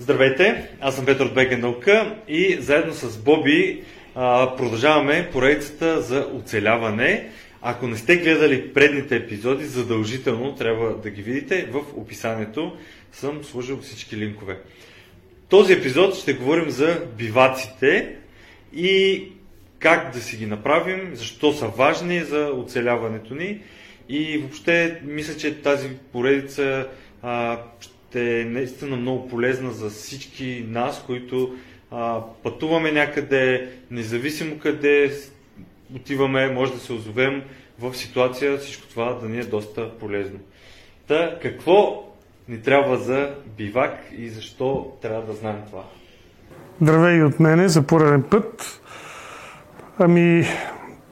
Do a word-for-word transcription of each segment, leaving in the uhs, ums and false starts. Здравейте, аз съм Петър от БГ Наука и заедно с Боби а, продължаваме поредицата за оцеляване. Ако не сте гледали предните епизоди, задължително трябва да ги видите. В описанието съм сложил всички линкове. Този епизод ще говорим за биваците и как да си ги направим, защо са важни за оцеляването ни. И въобще мисля, че тази поредица а, е наистина много полезна за всички нас, които а, пътуваме някъде, независимо къде отиваме, може да се озовем в ситуация, всичко това да ни е доста полезно. Та, какво ни трябва за бивак и защо трябва да знаем това? Здравей от мене за пореден път. Ами,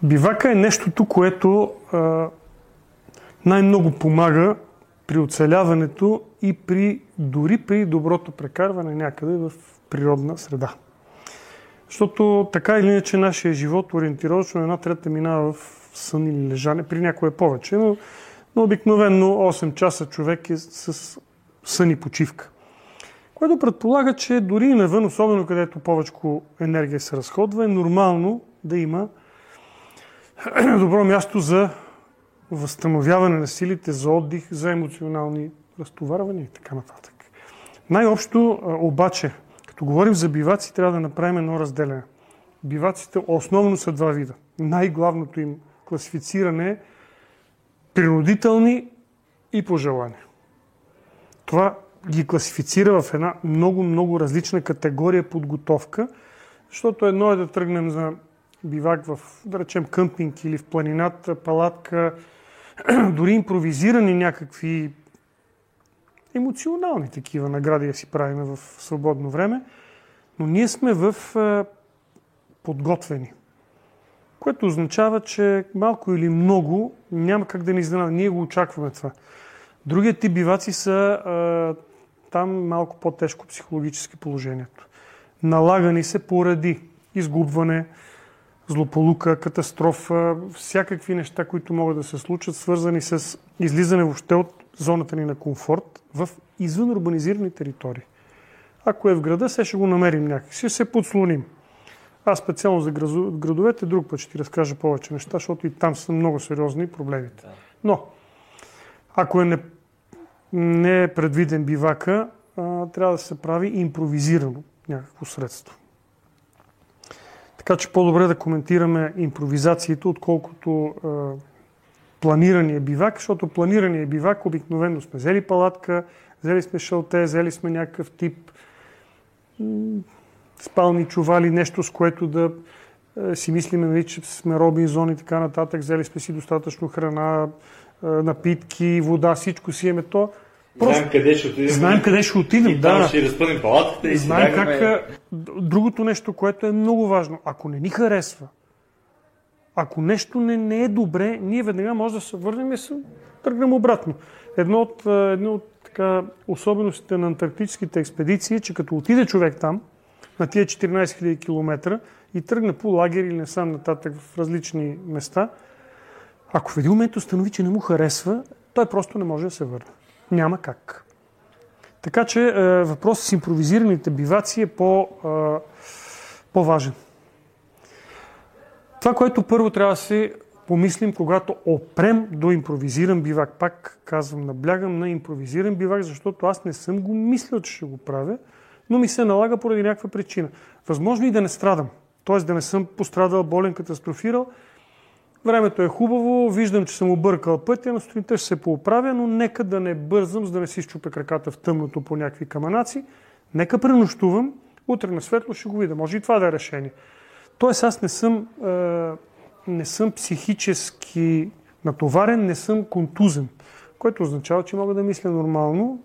бивака е нещото, което а, най-много помага при оцеляването и при, дори при доброто прекарване някъде в природна среда. Защото така или иначе нашия живот ориентировачно една трета минава в сън или лежане, при някое повече, но, но обикновено осем часа човек е с сън и почивка. Което предполага, че дори и навън, особено където повече енергия се разходва, е нормално да има добро място за възстановяване на силите, за отдих, за емоционални разтоварвания и така нататък. Най-общо обаче, като говорим за биваци, трябва да направим едно разделяне. Биваците основно са два вида. Най-главното им класифициране е принудителни и пожелания. Това ги класифицира в една много-много различна категория подготовка, защото едно е да тръгнем за бивак в, да речем, къмпинг или в планината, палатка, дори импровизирани някакви емоционални такива награди да си правим в свободно време, но ние сме в подготвени, което означава, че малко или много няма как да ни изненада. Ние го очакваме това. Другият тип биваци са там малко по-тежко психологически положението. Налагани се поради изгубване, злополука, катастрофа, всякакви неща, които могат да се случат, свързани с излизане въобще от зоната ни на комфорт в извън урбанизирани територии. Ако е в града, се ще го намерим някакси, се подслоним. Аз специално за градовете друг път ще ти разкажа повече неща, защото и там са много сериозни проблемите. Но, ако е непредвиден бивака, трябва да се прави импровизирано някакво средство. Така че по-добре да коментираме импровизациите, отколкото е, планирания бивак, защото планирания бивак обикновено сме взели палатка, взели сме шалте, взели сме някакъв тип м- спални чували, нещо с което да е, си мислиме, нали, че сме Робинзон и така нататък, взели сме си достатъчно храна, е, напитки, вода, всичко си имаме то. Просто... Знаем къде ще отидем. Знаем къде ще отидем, и да. Ще разпънем палатката и си бягаме. Как... Другото нещо, което е много важно, ако не ни харесва, ако нещо не, не е добре, ние веднага може да се върнем и се тръгнем обратно. Едно от, едно от така, особеностите на антарктическите експедиции е, че като отиде човек там, на тия четиринадесет хиляди километра и тръгне по лагер или насам нататък в различни места, ако в един момент установи, че не му харесва, той просто не може да се върне. Няма как. Така че е, въпросът с импровизираните биваци е по, е, по-важен. Това, което първо трябва да си помислим, когато опрем до импровизиран бивак. Пак казвам, наблягам на импровизиран бивак, защото аз не съм го мислил, че ще го правя, но ми се налага поради някаква причина. Възможно и да не страдам, т.е. да не съм пострадал, болен, катастрофирал. Времето е хубаво, виждам, че съм объркал пътя, но сутринта ще се поправя, но нека да не бързам, за да не си счупя краката в тъмното по някакви каманаци. Нека пренощувам, утре на светло ще го видя. Може и това да е решение. Тоест аз не съм, е, не съм психически натоварен, не съм контузен, което означава, че мога да мисля нормално.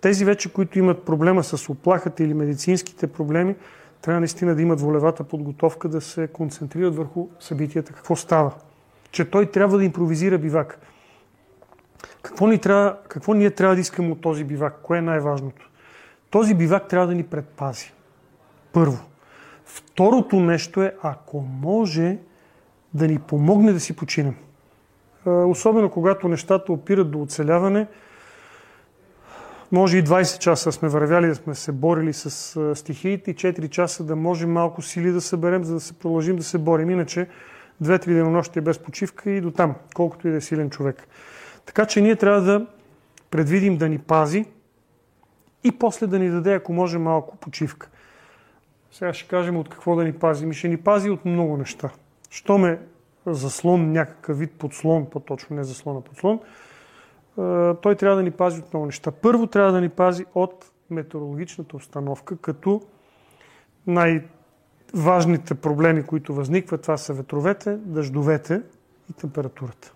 Тези вече, които имат проблема с оплахата или медицинските проблеми, трябва наистина да имат волевата подготовка да се концентрират върху събитията. Какво става? Че той трябва да импровизира бивак. Какво, ни трябва, какво ние трябва да искаме от този бивак? Кое е най-важното? Този бивак трябва да ни предпази. Първо. Второто нещо е, ако може да ни помогне да си починем. Особено когато нещата опират до оцеляване, Може и двайсет часа сме вървяли, да сме се борили с стихиите и четири часа да можем малко сили да съберем, за да се продължим да се борим. Иначе две-три денонощия без почивка и до там, колкото и да е силен човек. Така че ние трябва да предвидим да ни пази и после да ни даде, ако може, малко почивка. Сега ще кажем от какво да ни пази. Ми ще ни пази от много неща. Щом е заслон, някакъв вид подслон, по-точно не заслон, а подслон, той трябва да ни пази от много неща. Първо трябва да ни пази от метеорологичната обстановка, като най-важните проблеми, които възникват, това са ветровете, дъждовете и температурата.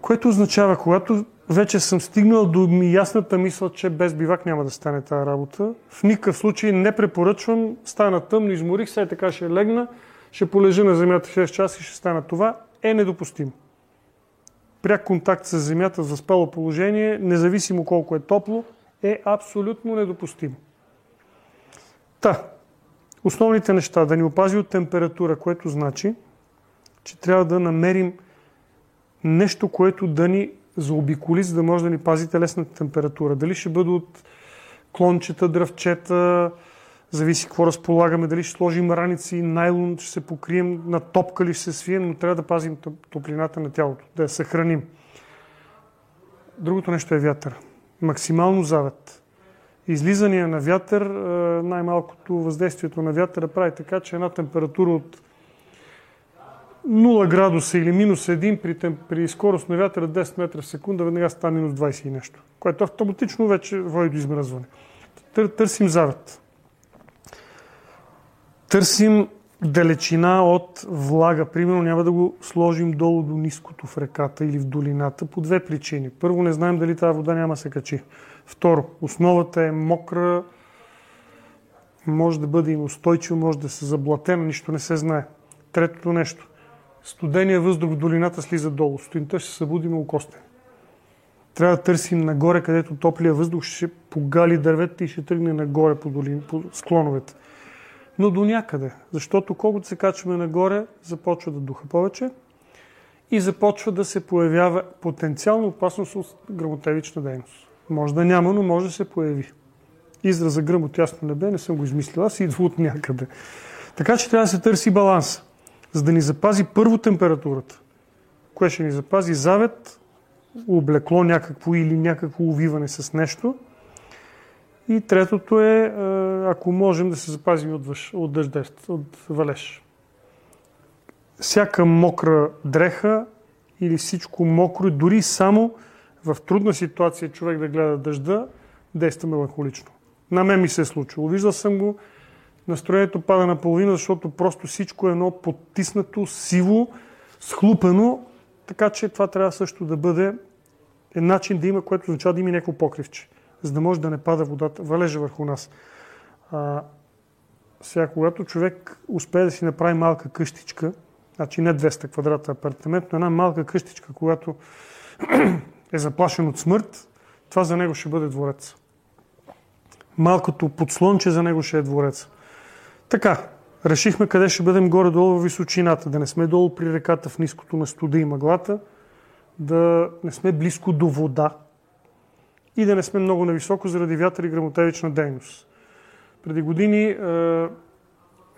Което означава, когато вече съм стигнал до ясната мисъл, че без бивак няма да стане тази работа, в никакъв случай не препоръчвам, стана тъмно, изморих, сега така ще легна, ще полежа на земята шест часа и ще стана това, е недопустимо. Пряк контакт с земята в заспало положение, независимо колко е топло, е абсолютно недопустимо. Та, основните неща, да ни опази от температура, което значи, че трябва да намерим нещо, което да ни заобиколи, за да може да ни пази телесната температура. Дали ще бъде от клончета, дръвчета, зависи какво разполагаме, дали ще сложим раници, найлон, ще се покрием, на топка ли ще се свием, но трябва да пазим топлината на тялото, да я съхраним. Другото нещо е вятър. Максимално завет. Излизания на вятър, най-малкото въздействието на вятъра прави така, че една температура от нула градуса или минус един при, темп... при скорост на вятъра десет метра в секунда, веднага става минус двайсет и нещо, което автоматично вече води до измръзване. Тър... Търсим завет. Търсим далечина от влага. Примерно няма да го сложим долу до ниското в реката или в долината по две причини. Първо, не знаем дали тази вода няма се качи. Второ, основата е мокра, може да бъде устойчива, може да се заблатена, нищо не се знае. Третото нещо. Студения въздух в долината слиза долу. Сутринта ще се събудим окостен. Трябва да търсим нагоре, където топлия въздух ще погали дървета и ще тръгне нагоре по, долин, по склоновете. Но до някъде, защото колкото се качваме нагоре, започва да духа повече и започва да се появява потенциална опасност от гръмотевична дейност. Може да няма, но може да се появи. Израза гръмот ясно небе, не съм го измислила, аз идва от някъде. Така че трябва да се търси баланс, за да ни запази първо температурата. Кое ще ни запази? Завет, облекло някакво или някакво увиване с нещо. И третото е, ако можем да се запазим от, въж, от дъждест, от валеж. Всяка мокра дреха или всичко мокро, дори само в трудна ситуация човек да гледа дъжда, действа меланхолично. На мен ми се е случило. Виждал съм го, настроението пада наполовина, защото просто всичко е едно потиснато, сиво, схлупено, така че това трябва също да бъде е начин да има, което означава да има някакво покривче, за да може да не пада водата, валежа върху нас. А, сега, когато човек успее да си направи малка къщичка, значи не двеста квадрата апартамент, но една малка къщичка, когато е заплашен от смърт, това за него ще бъде дворец. Малкото подслонче за него ще е дворец. Така, решихме къде ще бъдем горе-долу в височината, да не сме долу при реката в ниското на студа и мъглата, да не сме близко до вода, и да не сме много нависоко заради вятър и гръмотевична дейност. Преди години, е,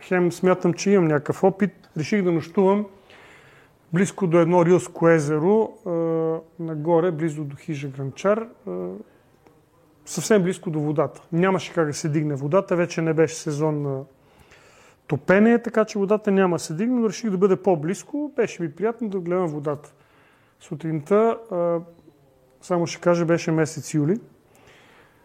хем смятам, че имам някакъв опит, реших да нощувам близко до едно Рилско езеро, е, нагоре, близо до Хижа Гранчар, е, съвсем близко до водата. Нямаше как да се дигне водата, вече не беше сезон на топене, така че водата няма да се дигне, но реших да бъде по-близко, беше ми приятно да гледам водата. Сутринта, е, само ще кажа, беше месец юли.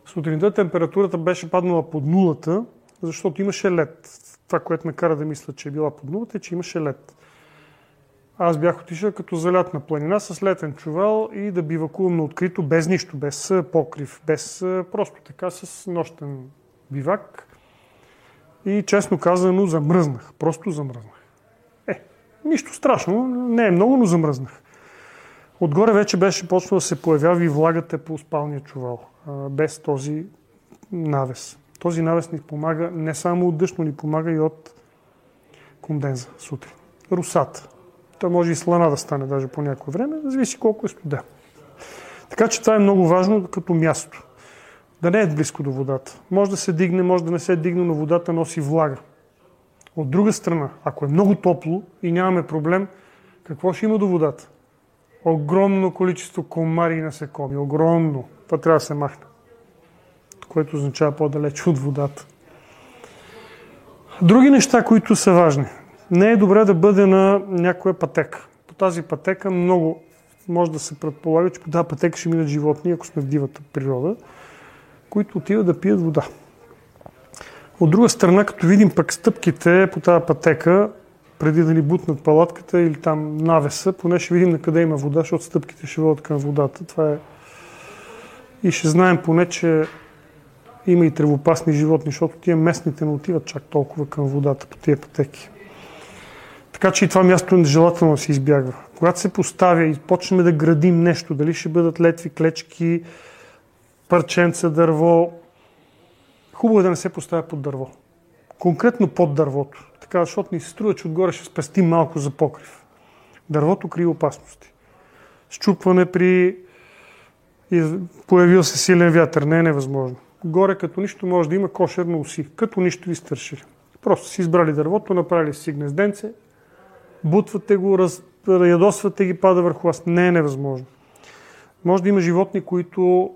Сутринта температурата беше паднала под нулата, защото имаше лед. Това, което ме кара да мисля, че е била под нулата, е, че имаше лед. Аз бях отишъл като залят на планина с летен чувал и да бивакувам на открито без нищо, без покрив, без просто така с нощен бивак. И честно казано, замръзнах. Просто замръзнах. Е, нищо страшно, не е много, но замръзнах. Отгоре вече беше почнало да се появява и влагата по спалния чувал, без този навес. Този навес ни помага не само от дъжд, но ни помага и от конденза сутрин. Русата. Той може и слана да стане даже по някое време, зависи колко е студа. Така че това е много важно като място. Да не е близко до водата. Може да се дигне, може да не се дигне, но водата носи влага. От друга страна, ако е много топло и нямаме проблем, какво ще има до водата? Огромно количество комари и насекоми. Огромно. Това трябва да се махне. Което означава по-далеч от водата. Други неща, които са важни. Не е добре да бъде на някоя пътека. По тази пътека много може да се предполага, че по тази пътека ще минат животни, ако сме в дивата природа, които отиват да пият вода. От друга страна, като видим пък стъпките по тази пътека, преди да ни бутнат палатката или там навеса, поне ще видим на къде има вода, защото стъпките ще водят към водата. Това е... И ще знаем поне, че има и тревопасни животни, защото тия местните не отиват чак толкова към водата по тия пътеки. Така че и това място нежелателно се избягва. Когато се поставя и почнем да градим нещо, дали ще бъдат летви, клечки, парченца, дърво, хубаво е да не се поставя под дърво. Конкретно под дървото. Така, защото ни се струва, че отгоре ще спести малко за покрив. Дървото крие опасности. Счупване при... Появил се силен вятър. Не е невъзможно. Горе като нищо може да има кошерно уси. Като нищо ви стършили. Просто си избрали дървото, направили си гнезденце, бутвате го, раз... ядосвате ги, пада върху вас. Не е невъзможно. Може да има животни, които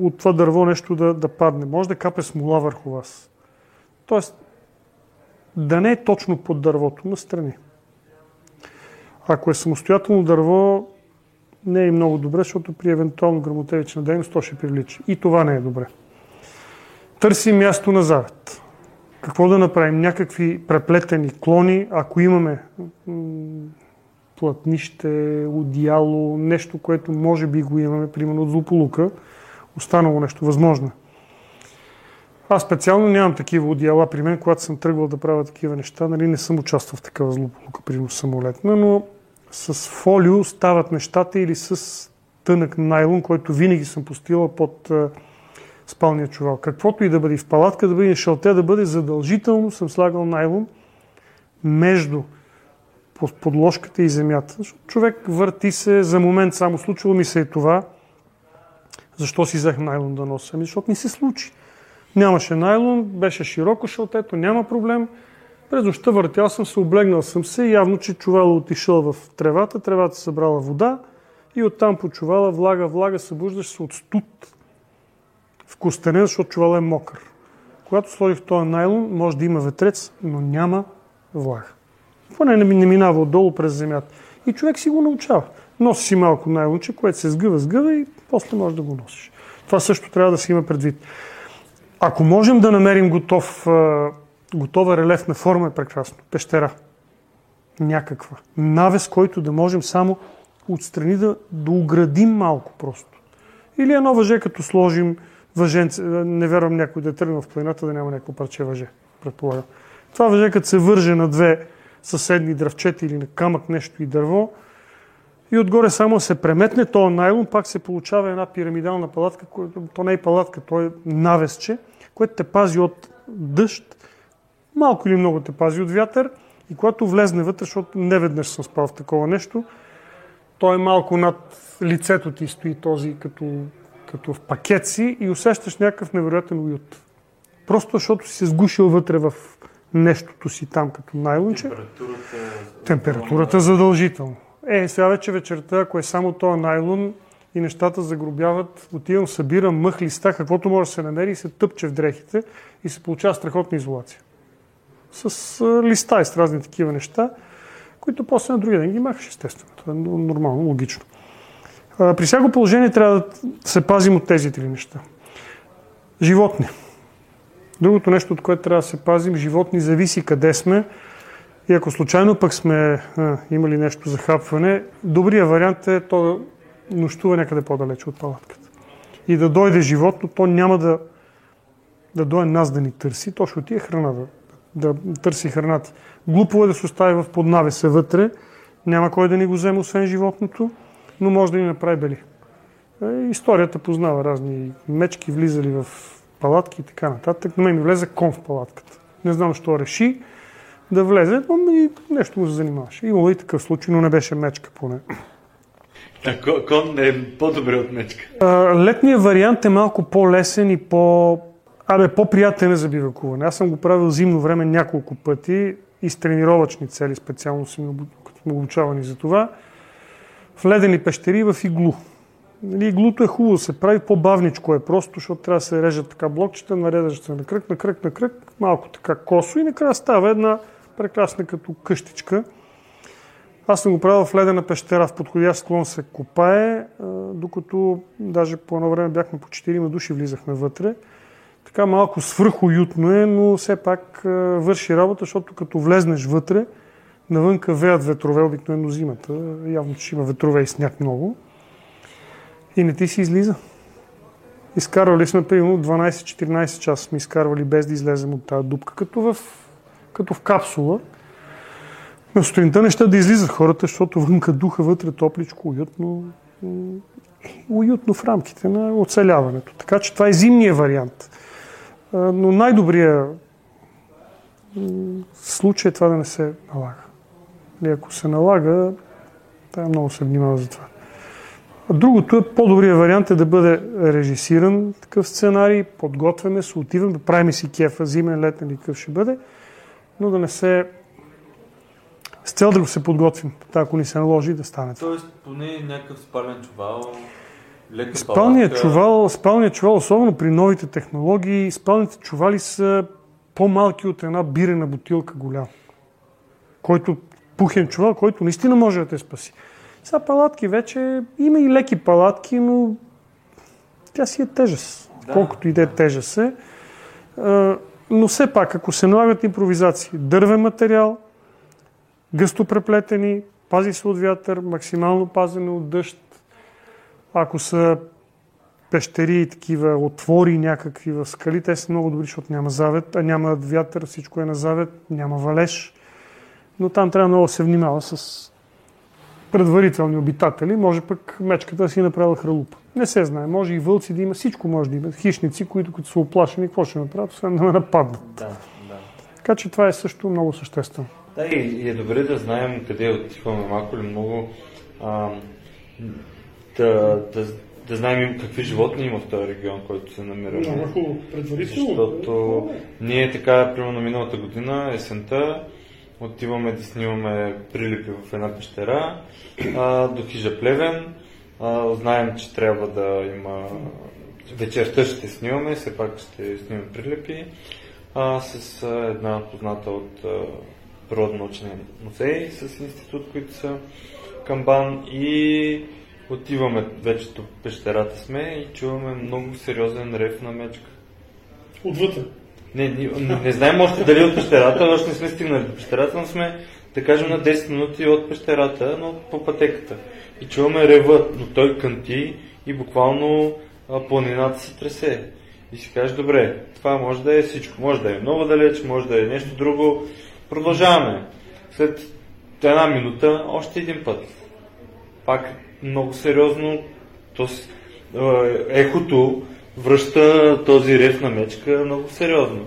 от това дърво нещо да, да падне. Може да капе смола върху вас. Тоест, да не е точно под дървото, настрани. Ако е самостоятелно дърво, не е много добре, защото при евентуално грамотевична дейност то ще привлича. И това не е добре. Търсим място на завет. Какво да направим? Някакви преплетени клони, ако имаме м- платнище, одеяло, нещо, което може би го имаме, примерно от злополука, останало нещо, възможно. Аз специално нямам такива одеяла при мен, когато съм тръгвал да правя такива неща, нали, не съм участвал в такава злополука, примерно самолетна, но с фолио стават нещата или с тънък найлон, който винаги съм постилал под а, спалния чувал. Каквото и да бъде в палатка, да бъде на шалте, да бъде задължително, съм слагал найлон между подложката и земята. Човек върти се, за момент само случило ми се и това. Защо си взех найлон да нося? Ами, защото ми се случи. Нямаше найлон, беше широко шалтето, няма проблем. През нощта въртял съм се, облегнал съм се, явно, че чувала отишъл в тревата, тревата събрала вода и оттам по чувала влага, влага, събуждаш се от студ в костене, защото чувала е мокър. Когато сложих този найлон, може да има ветрец, но няма влага. Поне не, не минава отдолу през земята. И човек си го научава. Носи си малко найлонче, което се сгъва, сгъва и после може да го носиш. Това също трябва да се има предвид. Ако можем да намерим готов, готова релефна форма, е прекрасно. Пещера. Някаква. Навес, който да можем само отстрани да, да оградим малко просто. Или едно въже, като сложим въженце. Не вярвам някой да е тръгнал в планината да няма някакво парче въже. Предполагам. Това въже, като се върже на две съседни дръвчета или на камък нещо и дърво и отгоре само се преметне този найлон, пак се получава една пирамидална палатка, която, то не е палатка, то е навесче, което те пази от дъжд, малко или много те пази от вятър и когато влезне вътре, защото не веднъж съм спал в такова нещо, то е малко над лицето ти стои този като, като в пакет си и усещаш някакъв невероятен уют. Просто защото си се сгушил вътре в нещото си там като найлонче. Температурата... Температурата задължително. Е, сега вече вечерта, ако е само този найлон и нещата загробяват, отивам, събирам мъх, листа, каквото може да се намери и се тъпче в дрехите и се получава страхотна изолация. С листа и с разни такива неща, които после на другия ден ги махаш естествено. Това е нормално, логично. При всяко положение трябва да се пазим от тези три неща. Животни. Другото нещо, от което трябва да се пазим, животни, зависи къде сме. И ако случайно пък сме а, имали нещо за хапване, добрият вариант е то да нощува някъде по-далече от палатката. И да дойде животно, то няма да, да дойде нас да ни търси, то ще отиде храна да, да търси храната. Глупо е да се остави в поднавеса вътре, няма кой да ни го вземе, освен животното, но може да ни направи бели. Е, историята познава разни мечки, влизали в палатки и така нататък. На мен ми влезе кон в палатката. Не знам, защо реши да влезе, но нещо му се занимаваше. Имало и такъв случай, но не беше мечка поне. А кон е по-добре от мечка. Летният вариант е малко по-лесен и по... Абе, по-приятен за бивакуване. Аз съм го правил зимно време няколко пъти и с тренировъчни цели, специално сме обучавани за това. В ледени пещери в иглу. Иглуто е хубаво да се прави, по-бавничко е просто, защото трябва да се режат така блокчета, нарежат се на кръг, на кръг, на кръг, малко така косо и накрая става една прекрасна като къщичка. Аз съм го правил в ледена пещера, в подходящ склон се копае, докато даже по едно време бяхме по четирима души, влизахме вътре. Така малко свръхуютно е, но все пак върши работа, защото като влезнеш вътре, навънка веят ветрове, обикновено зимата. Явно, че има ветрове и сняг много. И не ти си излиза. Изкарвали сме примерно дванайсет-четиринайсет часа сме изкарвали без да излезем от тази дупка, като в, като в капсула. На сутринта неща да излизат хората, защото вънка духа, вътре топличко, уютно. Уютно в рамките на оцеляването. Така че това е зимния вариант. Но най-добрият случай е това да не се налага. Или ако се налага, тая много се внимава за това. А другото е, по-добрият вариант е да бъде режисиран такъв сценарий, подготвяме се, отиваме, правим си кефа, зимен, летен или къв ще бъде, но да не се... С цел да го се подготвим, ако ни се наложи да стане. Тоест, поне някакъв спален чувал, лека спалният чувал, спалният чувал, особено при новите технологии, спалните чували са по-малки от една бирена бутилка голям. Който пухен чувал, който наистина може да те спаси. Сега палатки вече, има и леки палатки, но тя си е тежест. Да. Колкото и да е тежест е. Но все пак, ако се налагат импровизации, дървен материал, гъсто преплетени, пази се от вятър, максимално пазене от дъжд. Ако са пещери и такива отвори някакви в скали, те са много добри, защото няма завет, а няма вятър, всичко е на завет, няма валеж. Но там трябва много да се внимава с предварителни обитатели. Може пък мечката да си направила хралупа. Не се знае, може и вълци да има, всичко може да има. Хищници, които като са оплашени, какво ще направят, освен да ме нападнат. Да, да. Така че това е също много съществено. Да, и е добре да знаем къде отиваме малко или много, а, да, да, да знаем какви животни има в този регион, който се намираме. Много хубаво, предварително. Защото ние така, примерно миналата година, есента, отиваме да снимаме прилипи в една пещера, а, до Хижа Плевен. А, знаем, че трябва да има... Вечерта ще снимаме, все пак ще снимаме прилипи а, с а, една позната от... А, природно-научния музей с институт, които са камбан и отиваме вече в пещерата сме и чуваме много сериозен рев на мечка. Отвътре? Не, не, не, не знаем още дали от пещерата, още не сме стигнали до пещерата, но сме, да кажем, на десет минути от пещерата, но по пътеката. И чуваме рева, но той кънти и буквално планината се тресе. И си кажеш, добре, това може да е всичко, може да е много далеч, може да е нещо друго. Продължаваме. След една минута, още един път. Пак много сериозно то, ехото връща този рев на мечка много сериозно.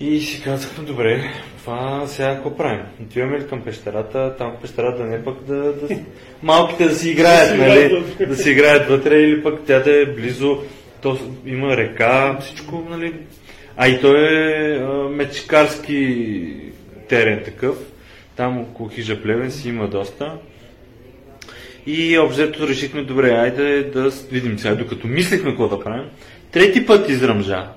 И си казахме, добре, това сега какво правим? Отиваме ли към пещерата, там в пещерата не пък да, да... малките да си играят, нали? Да си играят вътре или пък тя да е близо, то има река, всичко, нали? А и той е а, мечкарски терен такъв. Там около Хижа Плевен си има доста. И обзето решихме, добре, айде да видим сега, докато мислихме какво да правим. Трети път изръмжа.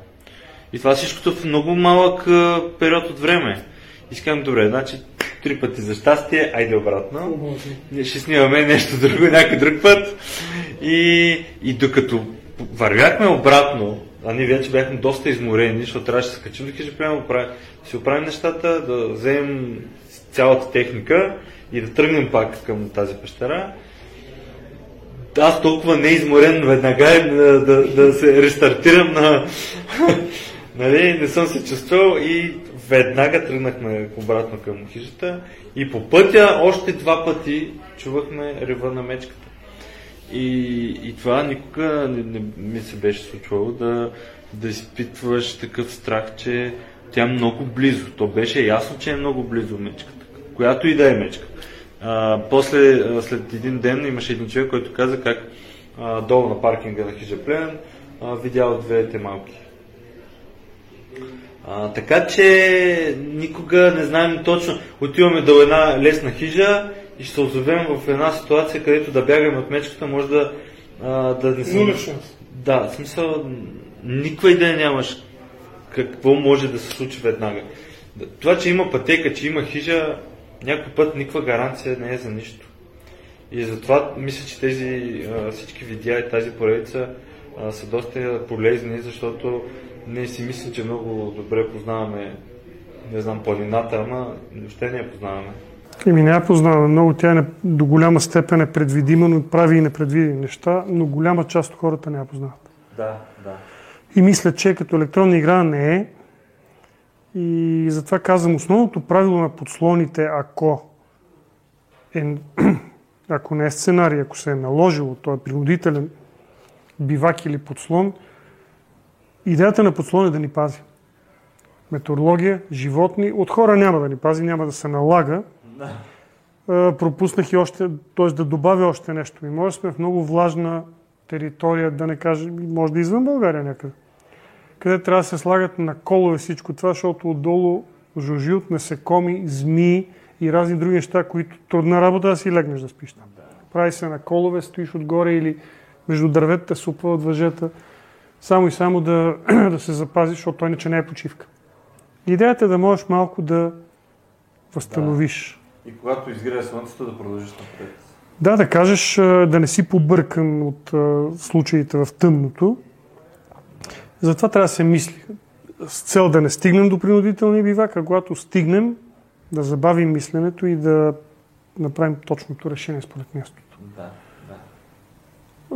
И това всичкото в много малък а, период от време. И си казвам, добре, значи три пъти за щастие, айде обратно. Ще снимаме нещо друго, някой друг път. И, и докато вървяхме обратно, а ние вече бяхме доста изморени, защото трябваше да се качим да Хижа Плевен, да си оправим нещата, да вземем цялата техника и да тръгнем пак към тази пещера. Аз толкова неизморен веднага да, да, да се рестартирам на... нали, не съм се чувствал и веднага тръгнахме обратно към хижата и по пътя още два пъти чувахме рева на мечката. И, и това никога не, не ми се беше случвало да, да изпитваш такъв страх, че тя е много близо. То беше ясно, че е много близо мечката, която и да е мечка. А, после, след един ден, имаше един човек, който каза как а, долу на паркинга на Хижа Плевен а, видял двете малки. А, така че никога не знаем точно. Отиваме до една лесна хижа и ще се озовем в една ситуация, където да бягаме от мечката, може да, а, да не съм... Да, в смисъл, никаква идея нямаш какво може да се случи веднага. Това, че има пътека, че има хижа, някой път никаква гаранция не е за нищо. И затова мисля, че тези а, всички видеа и тази поредица а, са доста полезни, защото ние си мислим, че много добре познаваме, не знам, планината, ама въобще не я познаваме. Еми не я познаваме много, тя е до голяма степен е предвидима, но прави и непредвидими неща, но голяма част от хората не я познават. Да, да. И мисля, че като електронна игра не е. И затова казвам, основното правило на подслоните, ако, е, ако не е сценарий, ако се е наложило, то е принудителен бивак или подслон, идеята на подслон е да ни пази. Метеорология, животни, от хора няма да ни пази, няма да се налага. No. Пропуснах и още, т.е. да добавя още нещо. И може да сме в много влажна територия, да не кажем, може да извън България някъде, къде трябва да се слагат на колове всичко това, защото отдолу жужи от насекоми, змии и разни други неща, които трудна работа да си легнеш да спиш там. Прави се на колове, стоиш отгоре или между дърветата, супа от въжета, само и само да, да се запазиш, защото той иначе не е почивка. Идеята е да можеш малко да възстановиш. Да. И когато изгрее слънцето, да продължиш напред. Да, да кажеш, да не си побъркан от случаите в тъмното. Затова трябва да се мисли. С цел да не стигнем до принудителния бивак, а когато стигнем, да забавим мисленето и да направим точното решение според мястото. Да, да.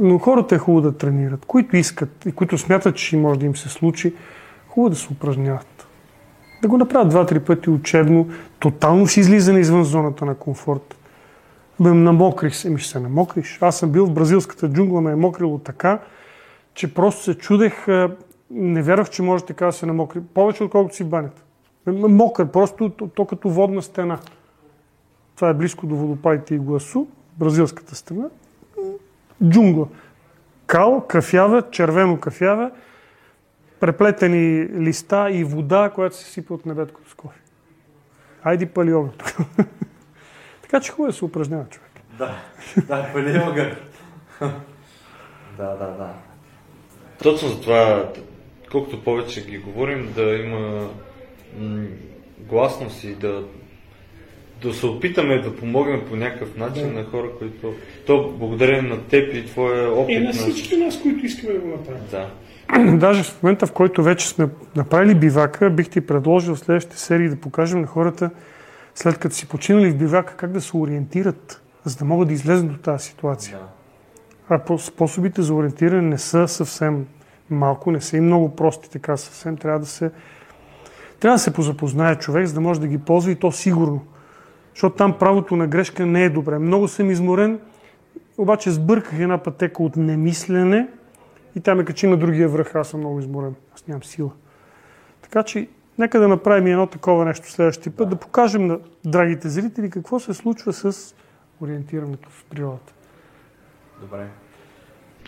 Но хората е хубаво да тренират, които искат и които смятат, че може да им се случи, хубаво да се упражняват. Да го направят два-три пъти учебно, тотално си излизане извън зоната на комфорт. Бе, намокрих се, ми ще се намокриш. Аз съм бил в бразилската джунгла, ме е мокрило така, че просто се чудех, не вярвах, че може така да се намокри. Повече отколкото си банята. Мокър, просто то, то като водна стена. Това е близко до водопадите Игуасу, бразилската страна. Джунгла. Кал, кафява, червено кафява, преплетени листа и вода, която се сипа от небето като с кофе. Айди пали огън. Така че хубаво се упражнява човек. Да, да, пали огън. Да, да, да. Точно за това, колкото повече ги говорим, да има м- гласност и да, да се опитаме да помогнем по някакъв начин да. На хора, които... То благодаря на теб и твоя опит. И на всички нас, които искаме да го направим. Да. Даже в момента, в който вече сме направили бивака, бих ти предложил в следващите серии да покажем на хората, след като си починали в бивака, как да се ориентират, за да могат да излезнат от тази ситуация. Да. А способите за ориентиране не са съвсем малко, не са и много прости, така съвсем. Трябва да се, трябва да се позапознае човек, за да може да ги ползва и то сигурно. Защото там правото на грешка не е добре. Много съм изморен, обаче сбърках една пътека от немислене и там ме качи на другия връх. Аз съм много изморен. Аз нямам сила. Така че нека да направим едно такова нещо следващия път, да покажем на драгите зрители какво се случва с ориентирането в природата. Добре.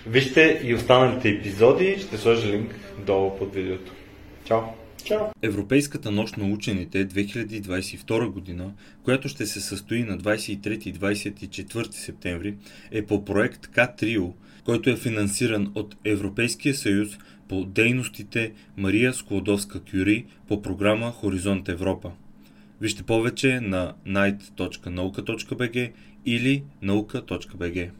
Вижте и останалите епизоди, ще сложа линк долу под видеото. Чао! Чао! Европейската нощ на учените две хиляди двадесет и втора година, която ще се състои на двадесет и трети и двадесет и четвърти септември, е по проект Катрио, който е финансиран от Европейския съюз по дейностите Мария Склодовска-Кюри по програма Хоризонт Европа. Вижте повече на найт точка наука точка бг или наука точка бг.